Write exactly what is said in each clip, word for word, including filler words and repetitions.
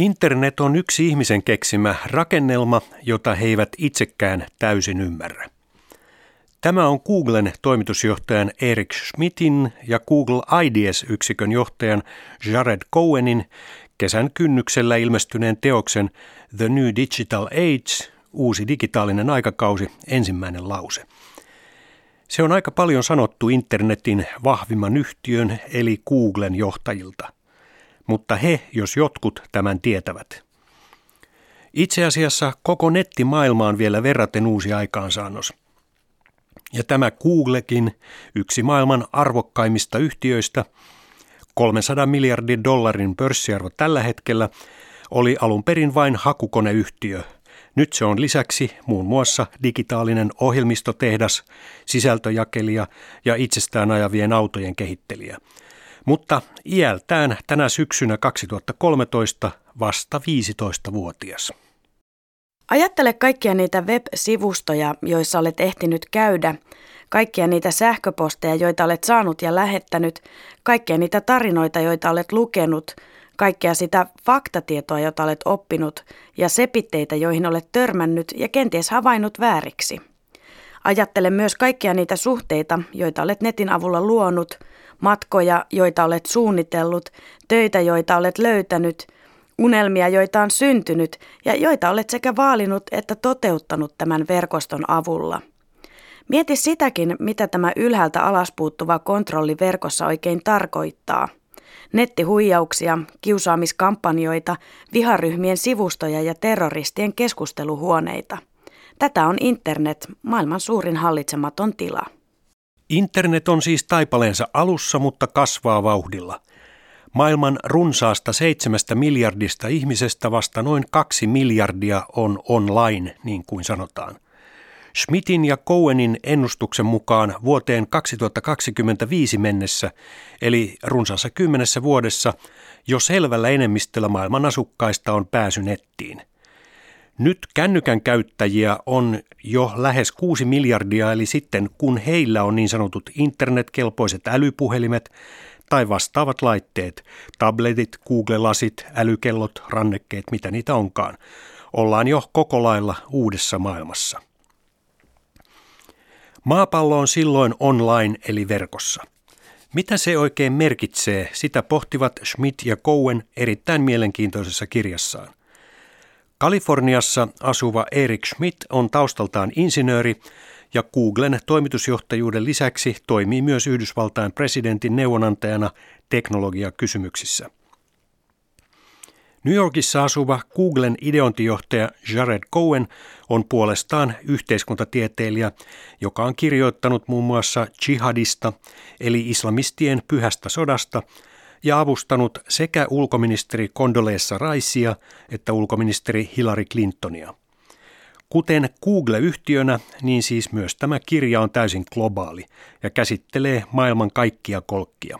Internet on yksi ihmisen keksimä rakennelma, jota he eivät itsekään täysin ymmärrä. Tämä on Googlen toimitusjohtajan Eric Schmidtin ja Google Ideas-yksikön johtajan Jared Cohenin kesän kynnyksellä ilmestyneen teoksen The New Digital Age, uusi digitaalinen aikakausi, ensimmäinen lause. Se on aika paljon sanottu internetin vahvimman yhtiön eli Googlen johtajilta. Mutta he, jos jotkut, tämän tietävät. Itse asiassa koko nettimaailma on vielä verraten uusi aikaansaannos. Ja tämä Googlekin, yksi maailman arvokkaimmista yhtiöistä, kolmensadan miljardin dollarin pörssiarvo tällä hetkellä, oli alun perin vain hakukoneyhtiö. Nyt se on lisäksi muun muassa digitaalinen ohjelmistotehdas, sisältöjakelija ja itsestään ajavien autojen kehittelijä. Mutta iältään tänä syksynä kaksituhattakolmetoista vasta viisitoistavuotias. Ajattele kaikkia niitä web-sivustoja, joissa olet ehtinyt käydä, kaikkia niitä sähköposteja, joita olet saanut ja lähettänyt, kaikkia niitä tarinoita, joita olet lukenut, kaikkea sitä faktatietoa, jota olet oppinut ja sepitteitä, joihin olet törmännyt ja kenties havainnut vääriksi. Ajattele myös kaikkia niitä suhteita, joita olet netin avulla luonut, matkoja, joita olet suunnitellut, töitä, joita olet löytänyt, unelmia, joita on syntynyt ja joita olet sekä vaalinut että toteuttanut tämän verkoston avulla. Mieti sitäkin, mitä tämä ylhäältä alas puuttuva kontrolli verkossa oikein tarkoittaa. Nettihuijauksia, kiusaamiskampanjoita, viharyhmien sivustoja ja terroristien keskusteluhuoneita. Tätä on internet, maailman suurin hallitsematon tila. Internet on siis taipaleensa alussa, mutta kasvaa vauhdilla. Maailman runsaasta seitsemästä miljardista ihmisestä vasta noin kaksi miljardia on online, niin kuin sanotaan. Schmidtin ja Cohenin ennustuksen mukaan vuoteen kaksituhattakaksikymmentäviisi mennessä, eli runsaassa kymmenessä vuodessa, jo selvällä enemmistöllä maailman asukkaista on pääsy nettiin. Nyt kännykän käyttäjiä on jo lähes kuusi miljardia, eli sitten kun heillä on niin sanotut internetkelpoiset älypuhelimet tai vastaavat laitteet, tabletit, Google-lasit, älykellot, rannekkeet, mitä niitä onkaan, ollaan jo koko lailla uudessa maailmassa. Maapallo on silloin online eli verkossa. Mitä se oikein merkitsee, sitä pohtivat Schmidt ja Cohen erittäin mielenkiintoisessa kirjassaan. Kaliforniassa asuva Eric Schmidt on taustaltaan insinööri ja Googlen toimitusjohtajuuden lisäksi toimii myös Yhdysvaltain presidentin neuvonantajana teknologiakysymyksissä. New Yorkissa asuva Googlen ideointijohtaja Jared Cohen on puolestaan yhteiskuntatieteilijä, joka on kirjoittanut muun muassa jihadista eli islamistien pyhästä sodasta ja avustanut sekä ulkoministeri Condoleezza Ricea että ulkoministeri Hillary Clintonia. Kuten Google-yhtiönä, niin siis myös tämä kirja on täysin globaali ja käsittelee maailman kaikkia kolkkia.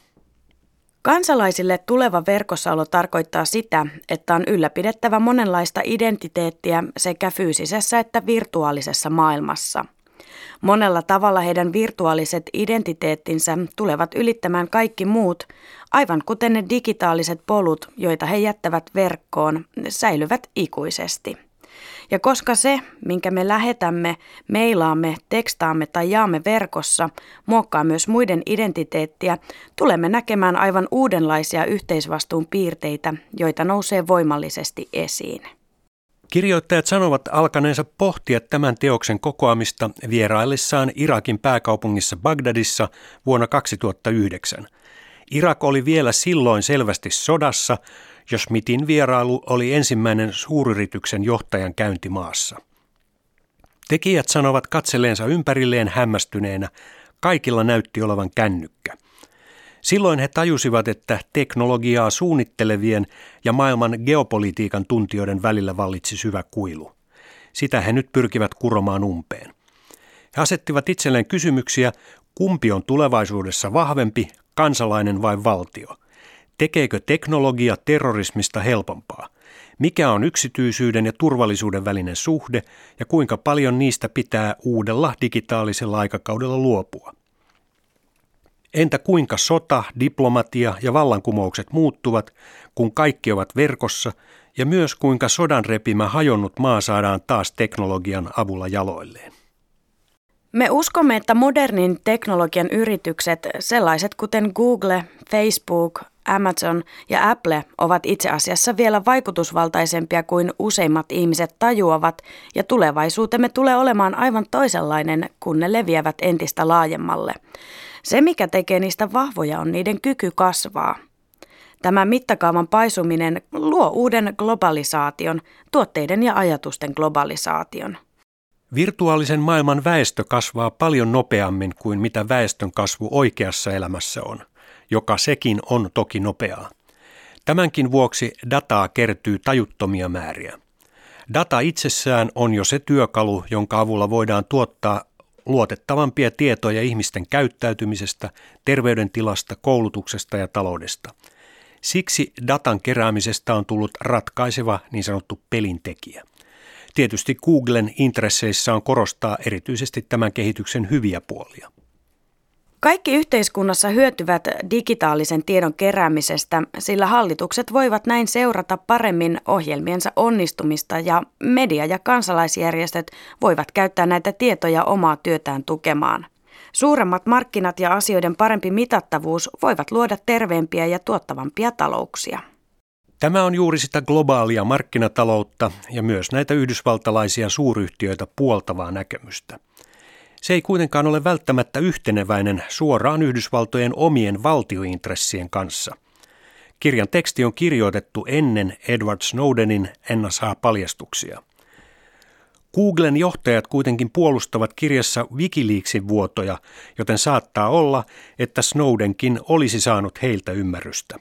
Kansalaisille tuleva verkossaolo tarkoittaa sitä, että on ylläpidettävä monenlaista identiteettiä sekä fyysisessä että virtuaalisessa maailmassa. Monella tavalla heidän virtuaaliset identiteettinsä tulevat ylittämään kaikki muut, aivan kuten ne digitaaliset polut, joita he jättävät verkkoon, säilyvät ikuisesti. Ja koska se, minkä me lähetämme, meilaamme, tekstaamme tai jaamme verkossa, muokkaa myös muiden identiteettiä, tulemme näkemään aivan uudenlaisia yhteisvastuun piirteitä, joita nousee voimallisesti esiin. Kirjoittajat sanovat alkaneensa pohtia tämän teoksen kokoamista vieraillessaan Irakin pääkaupungissa Bagdadissa vuonna kaksituhattayhdeksän. Irak oli vielä silloin selvästi sodassa, ja Schmidtin vierailu oli ensimmäinen suuryrityksen johtajan käynti maassa. Tekijät sanovat katseleensa ympärilleen hämmästyneenä, kaikilla näytti olevan kännykkä. Silloin he tajusivat, että teknologiaa suunnittelevien ja maailman geopolitiikan tuntijoiden välillä vallitsi syvä kuilu. Sitä he nyt pyrkivät kuromaan umpeen. He asettivat itselleen kysymyksiä, kumpi on tulevaisuudessa vahvempi, kansalainen vai valtio? Tekeekö teknologia terrorismista helpompaa? Mikä on yksityisyyden ja turvallisuuden välinen suhde ja kuinka paljon niistä pitää uudella digitaalisella aikakaudella luopua? Entä kuinka sota, diplomatia ja vallankumoukset muuttuvat, kun kaikki ovat verkossa ja myös kuinka sodan repimä hajonnut maa saadaan taas teknologian avulla jaloilleen. Me uskomme, että modernin teknologian yritykset, sellaiset kuten Google, Facebook, Amazon ja Apple, ovat itse asiassa vielä vaikutusvaltaisempia kuin useimmat ihmiset tajuavat, ja tulevaisuutemme tulee olemaan aivan toisenlainen, kun ne leviävät entistä laajemmalle. Se, mikä tekee niistä vahvoja, on niiden kyky kasvaa. Tämä mittakaavan paisuminen luo uuden globalisaation, tuotteiden ja ajatusten globalisaation. Virtuaalisen maailman väestö kasvaa paljon nopeammin kuin mitä väestön kasvu oikeassa elämässä on, joka sekin on toki nopeaa. Tämänkin vuoksi dataa kertyy tajuttomia määriä. Data itsessään on jo se työkalu, jonka avulla voidaan tuottaa luotettavampia tietoja ihmisten käyttäytymisestä, terveydentilasta, koulutuksesta ja taloudesta. Siksi datan keräämisestä on tullut ratkaiseva niin sanottu pelintekijä. Tietysti Googlen intresseissä on korostaa erityisesti tämän kehityksen hyviä puolia. Kaikki yhteiskunnassa hyötyvät digitaalisen tiedon keräämisestä, sillä hallitukset voivat näin seurata paremmin ohjelmiensa onnistumista ja media- ja kansalaisjärjestöt voivat käyttää näitä tietoja omaa työtään tukemaan. Suuremmat markkinat ja asioiden parempi mitattavuus voivat luoda terveempiä ja tuottavampia talouksia. Tämä on juuri sitä globaalia markkinataloutta ja myös näitä yhdysvaltalaisia suuryhtiöitä puoltavaa näkemystä. Se ei kuitenkaan ole välttämättä yhteneväinen suoraan Yhdysvaltojen omien valtiointressien kanssa. Kirjan teksti on kirjoitettu ennen Edward Snowdenin N S A-paljastuksia. Googlen johtajat kuitenkin puolustavat kirjassa Wikileaksin vuotoja, joten saattaa olla, että Snowdenkin olisi saanut heiltä ymmärrystä.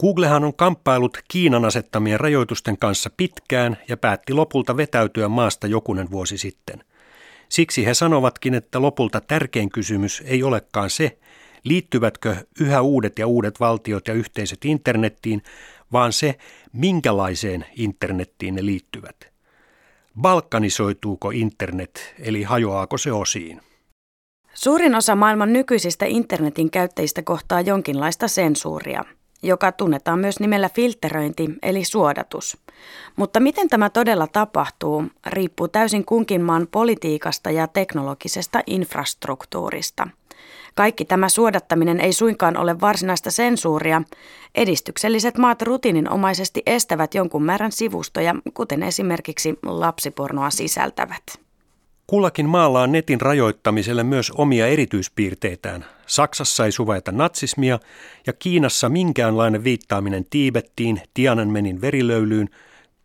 Googlehan on kamppailut Kiinan asettamien rajoitusten kanssa pitkään ja päätti lopulta vetäytyä maasta jokunen vuosi sitten. Siksi he sanovatkin, että lopulta tärkein kysymys ei olekaan se, liittyvätkö yhä uudet ja uudet valtiot ja yhteisöt internettiin, vaan se, minkälaiseen internettiin ne liittyvät. Balkanisoituuko internet, eli hajoaako se osiin? Suurin osa maailman nykyisistä internetin käyttäjistä kohtaa jonkinlaista sensuuria, joka tunnetaan myös nimellä filtteröinti eli suodatus. Mutta miten tämä todella tapahtuu, riippuu täysin kunkin maan politiikasta ja teknologisesta infrastruktuurista. Kaikki tämä suodattaminen ei suinkaan ole varsinaista sensuuria. Edistykselliset maat rutiininomaisesti estävät jonkun määrän sivustoja, kuten esimerkiksi lapsipornoa sisältävät. Kullakin maalla on netin rajoittamiselle myös omia erityispiirteitään. Saksassa ei suvaita natsismia ja Kiinassa minkäänlainen viittaaminen Tiibettiin, Tiananmenin verilöylyyn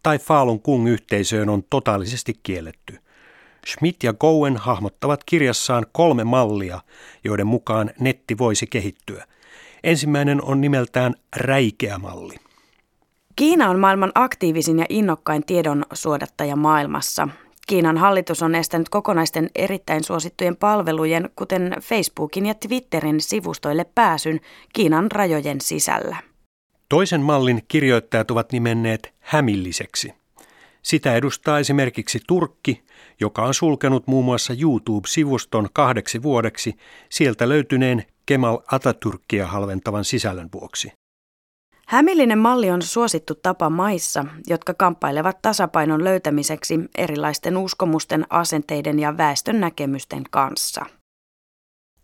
tai Falun Gong-yhteisöön on totaalisesti kielletty. Schmidt ja Cohen hahmottavat kirjassaan kolme mallia, joiden mukaan netti voisi kehittyä. Ensimmäinen on nimeltään räikeä malli. Kiina on maailman aktiivisin ja innokkain tiedon suodattaja maailmassa. Kiinan hallitus on estänyt kokonaisten erittäin suosittujen palvelujen, kuten Facebookin ja Twitterin sivustoille pääsyn Kiinan rajojen sisällä. Toisen mallin kirjoittajat ovat nimenneet hämilliseksi. Sitä edustaa esimerkiksi Turkki, joka on sulkenut muun muassa YouTube-sivuston kahdeksi vuodeksi sieltä löytyneen Kemal Atatürkia halventavan sisällön vuoksi. Hämillinen malli on suosittu tapa maissa, jotka kamppailevat tasapainon löytämiseksi erilaisten uskomusten, asenteiden ja väestön näkemysten kanssa.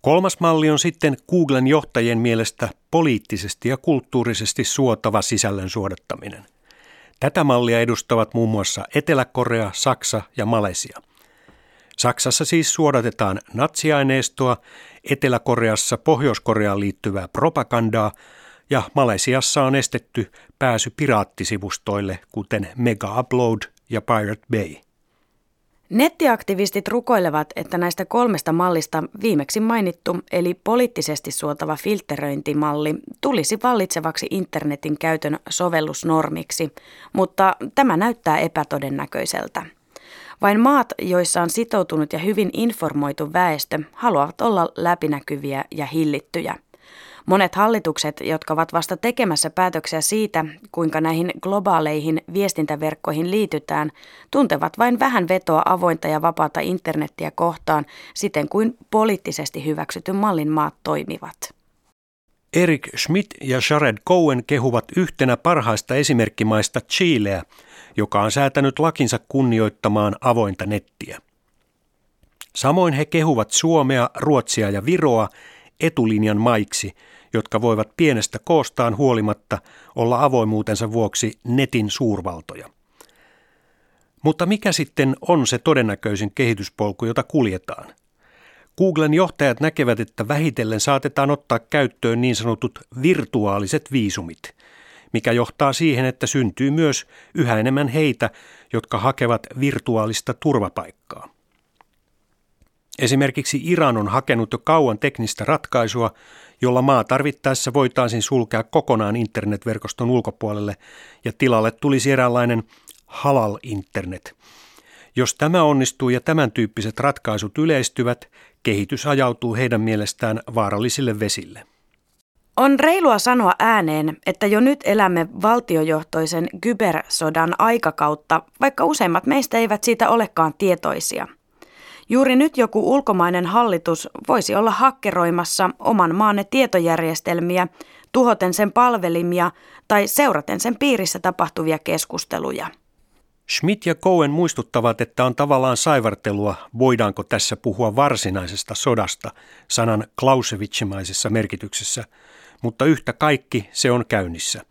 Kolmas malli on sitten Googlen johtajien mielestä poliittisesti ja kulttuurisesti suotava sisällön suodattaminen. Tätä mallia edustavat muun muassa Etelä-Korea, Saksa ja Malesia. Saksassa siis suodatetaan natsiaineistoa, Etelä-Koreassa Pohjois-Koreaan liittyvää propagandaa, ja Malesiassa on estetty pääsy piraattisivustoille, kuten Mega Upload ja Pirate Bay. Nettiaktivistit rukoilevat, että näistä kolmesta mallista viimeksi mainittu, eli poliittisesti suotava filtteröintimalli, tulisi vallitsevaksi internetin käytön sovellusnormiksi, mutta tämä näyttää epätodennäköiseltä. Vain maat, joissa on sitoutunut ja hyvin informoitu väestö, haluavat olla läpinäkyviä ja hillittyjä. Monet hallitukset, jotka ovat vasta tekemässä päätöksiä siitä, kuinka näihin globaaleihin viestintäverkkoihin liitytään, tuntevat vain vähän vetoa avointa ja vapaata internettiä kohtaan, siten kuin poliittisesti hyväksytyn mallin maat toimivat. Eric Schmidt ja Jared Cohen kehuvat yhtenä parhaista esimerkkimaista Chileä, joka on säätänyt lakinsa kunnioittamaan avointa nettiä. Samoin he kehuvat Suomea, Ruotsia ja Viroa etulinjan maiksi, jotka voivat pienestä koostaan huolimatta olla avoimuutensa vuoksi netin suurvaltoja. Mutta mikä sitten on se todennäköisin kehityspolku, jota kuljetaan? Googlen johtajat näkevät, että vähitellen saatetaan ottaa käyttöön niin sanotut virtuaaliset viisumit, mikä johtaa siihen, että syntyy myös yhä enemmän heitä, jotka hakevat virtuaalista turvapaikkaa. Esimerkiksi Iran on hakenut jo kauan teknistä ratkaisua, jolla maa tarvittaessa voitaisiin sulkea kokonaan internetverkoston ulkopuolelle ja tilalle tulisi eräänlainen halal-internet. Jos tämä onnistuu ja tämän tyyppiset ratkaisut yleistyvät, kehitys ajautuu heidän mielestään vaarallisille vesille. On reilua sanoa ääneen, että jo nyt elämme valtiojohtoisen kybersodan aikakautta, vaikka useimmat meistä eivät siitä olekaan tietoisia. Juuri nyt joku ulkomainen hallitus voisi olla hakkeroimassa oman maanne tietojärjestelmiä, tuhoten sen palvelimia tai seuraten sen piirissä tapahtuvia keskusteluja. Schmidt ja Cohen muistuttavat, että on tavallaan saivartelua, voidaanko tässä puhua varsinaisesta sodasta sanan clausewitzimaisessa merkityksessä, mutta yhtä kaikki se on käynnissä.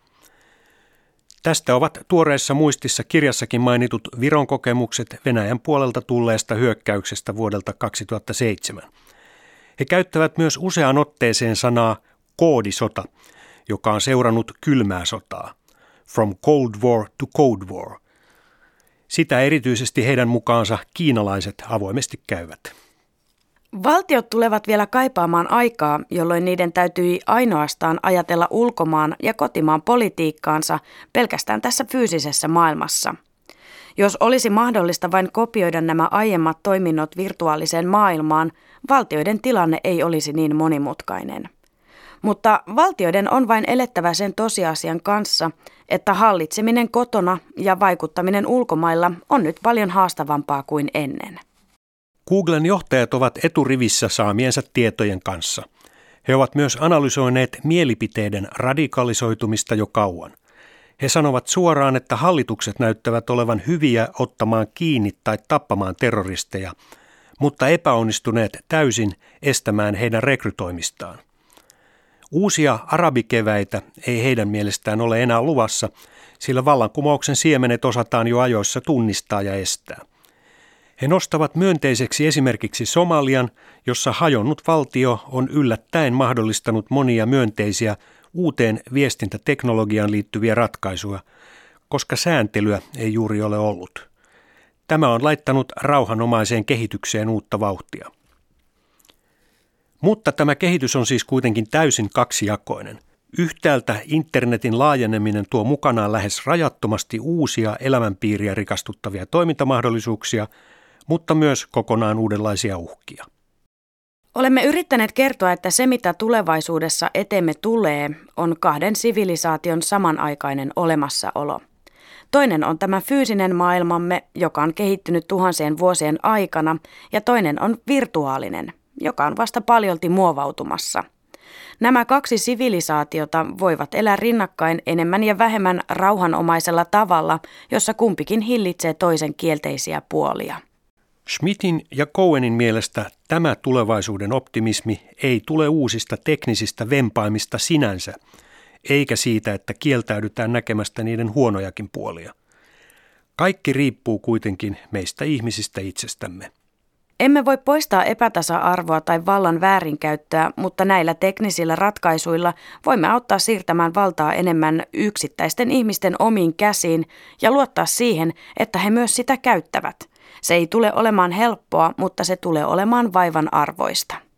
Tästä ovat tuoreessa muistissa kirjassakin mainitut Viron kokemukset Venäjän puolelta tulleesta hyökkäyksestä vuodelta kaksituhattaseitsemän. He käyttävät myös useaan otteeseen sanaa koodisota, joka on seurannut kylmää sotaa. From Cold War to Code War. Sitä erityisesti heidän mukaansa kiinalaiset avoimesti käyvät. Valtiot tulevat vielä kaipaamaan aikaa, jolloin niiden täytyi ainoastaan ajatella ulkomaan ja kotimaan politiikkaansa pelkästään tässä fyysisessä maailmassa. Jos olisi mahdollista vain kopioida nämä aiemmat toiminnot virtuaaliseen maailmaan, valtioiden tilanne ei olisi niin monimutkainen. Mutta valtioiden on vain elettävä sen tosiasian kanssa, että hallitseminen kotona ja vaikuttaminen ulkomailla on nyt paljon haastavampaa kuin ennen. Googlen johtajat ovat eturivissä saamiensa tietojen kanssa. He ovat myös analysoineet mielipiteiden radikalisoitumista jo kauan. He sanovat suoraan, että hallitukset näyttävät olevan hyviä ottamaan kiinni tai tappamaan terroristeja, mutta epäonnistuneet täysin estämään heidän rekrytoimistaan. Uusia arabikeväitä ei heidän mielestään ole enää luvassa, sillä vallankumouksen siemenet osataan jo ajoissa tunnistaa ja estää. He nostavat myönteiseksi esimerkiksi Somalian, jossa hajonnut valtio on yllättäen mahdollistanut monia myönteisiä uuteen viestintäteknologiaan liittyviä ratkaisuja, koska sääntelyä ei juuri ole ollut. Tämä on laittanut rauhanomaiseen kehitykseen uutta vauhtia. Mutta tämä kehitys on siis kuitenkin täysin kaksijakoinen. Yhtäältä internetin laajeneminen tuo mukanaan lähes rajattomasti uusia elämänpiiriä rikastuttavia toimintamahdollisuuksia, mutta myös kokonaan uudenlaisia uhkia. Olemme yrittäneet kertoa, että se mitä tulevaisuudessa eteemme tulee, on kahden sivilisaation samanaikainen olemassaolo. Toinen on tämä fyysinen maailmamme, joka on kehittynyt tuhansien vuosien aikana, ja toinen on virtuaalinen, joka on vasta paljolti muovautumassa. Nämä kaksi sivilisaatiota voivat elää rinnakkain enemmän ja vähemmän rauhanomaisella tavalla, jossa kumpikin hillitsee toisen kielteisiä puolia. Schmidtin ja Cohenin mielestä tämä tulevaisuuden optimismi ei tule uusista teknisistä vempaimista sinänsä, eikä siitä, että kieltäydytään näkemästä niiden huonojakin puolia. Kaikki riippuu kuitenkin meistä ihmisistä itsestämme. Emme voi poistaa epätasa-arvoa tai vallan väärinkäyttöä, mutta näillä teknisillä ratkaisuilla voimme auttaa siirtämään valtaa enemmän yksittäisten ihmisten omiin käsiin ja luottaa siihen, että he myös sitä käyttävät. Se ei tule olemaan helppoa, mutta se tulee olemaan vaivan arvoista.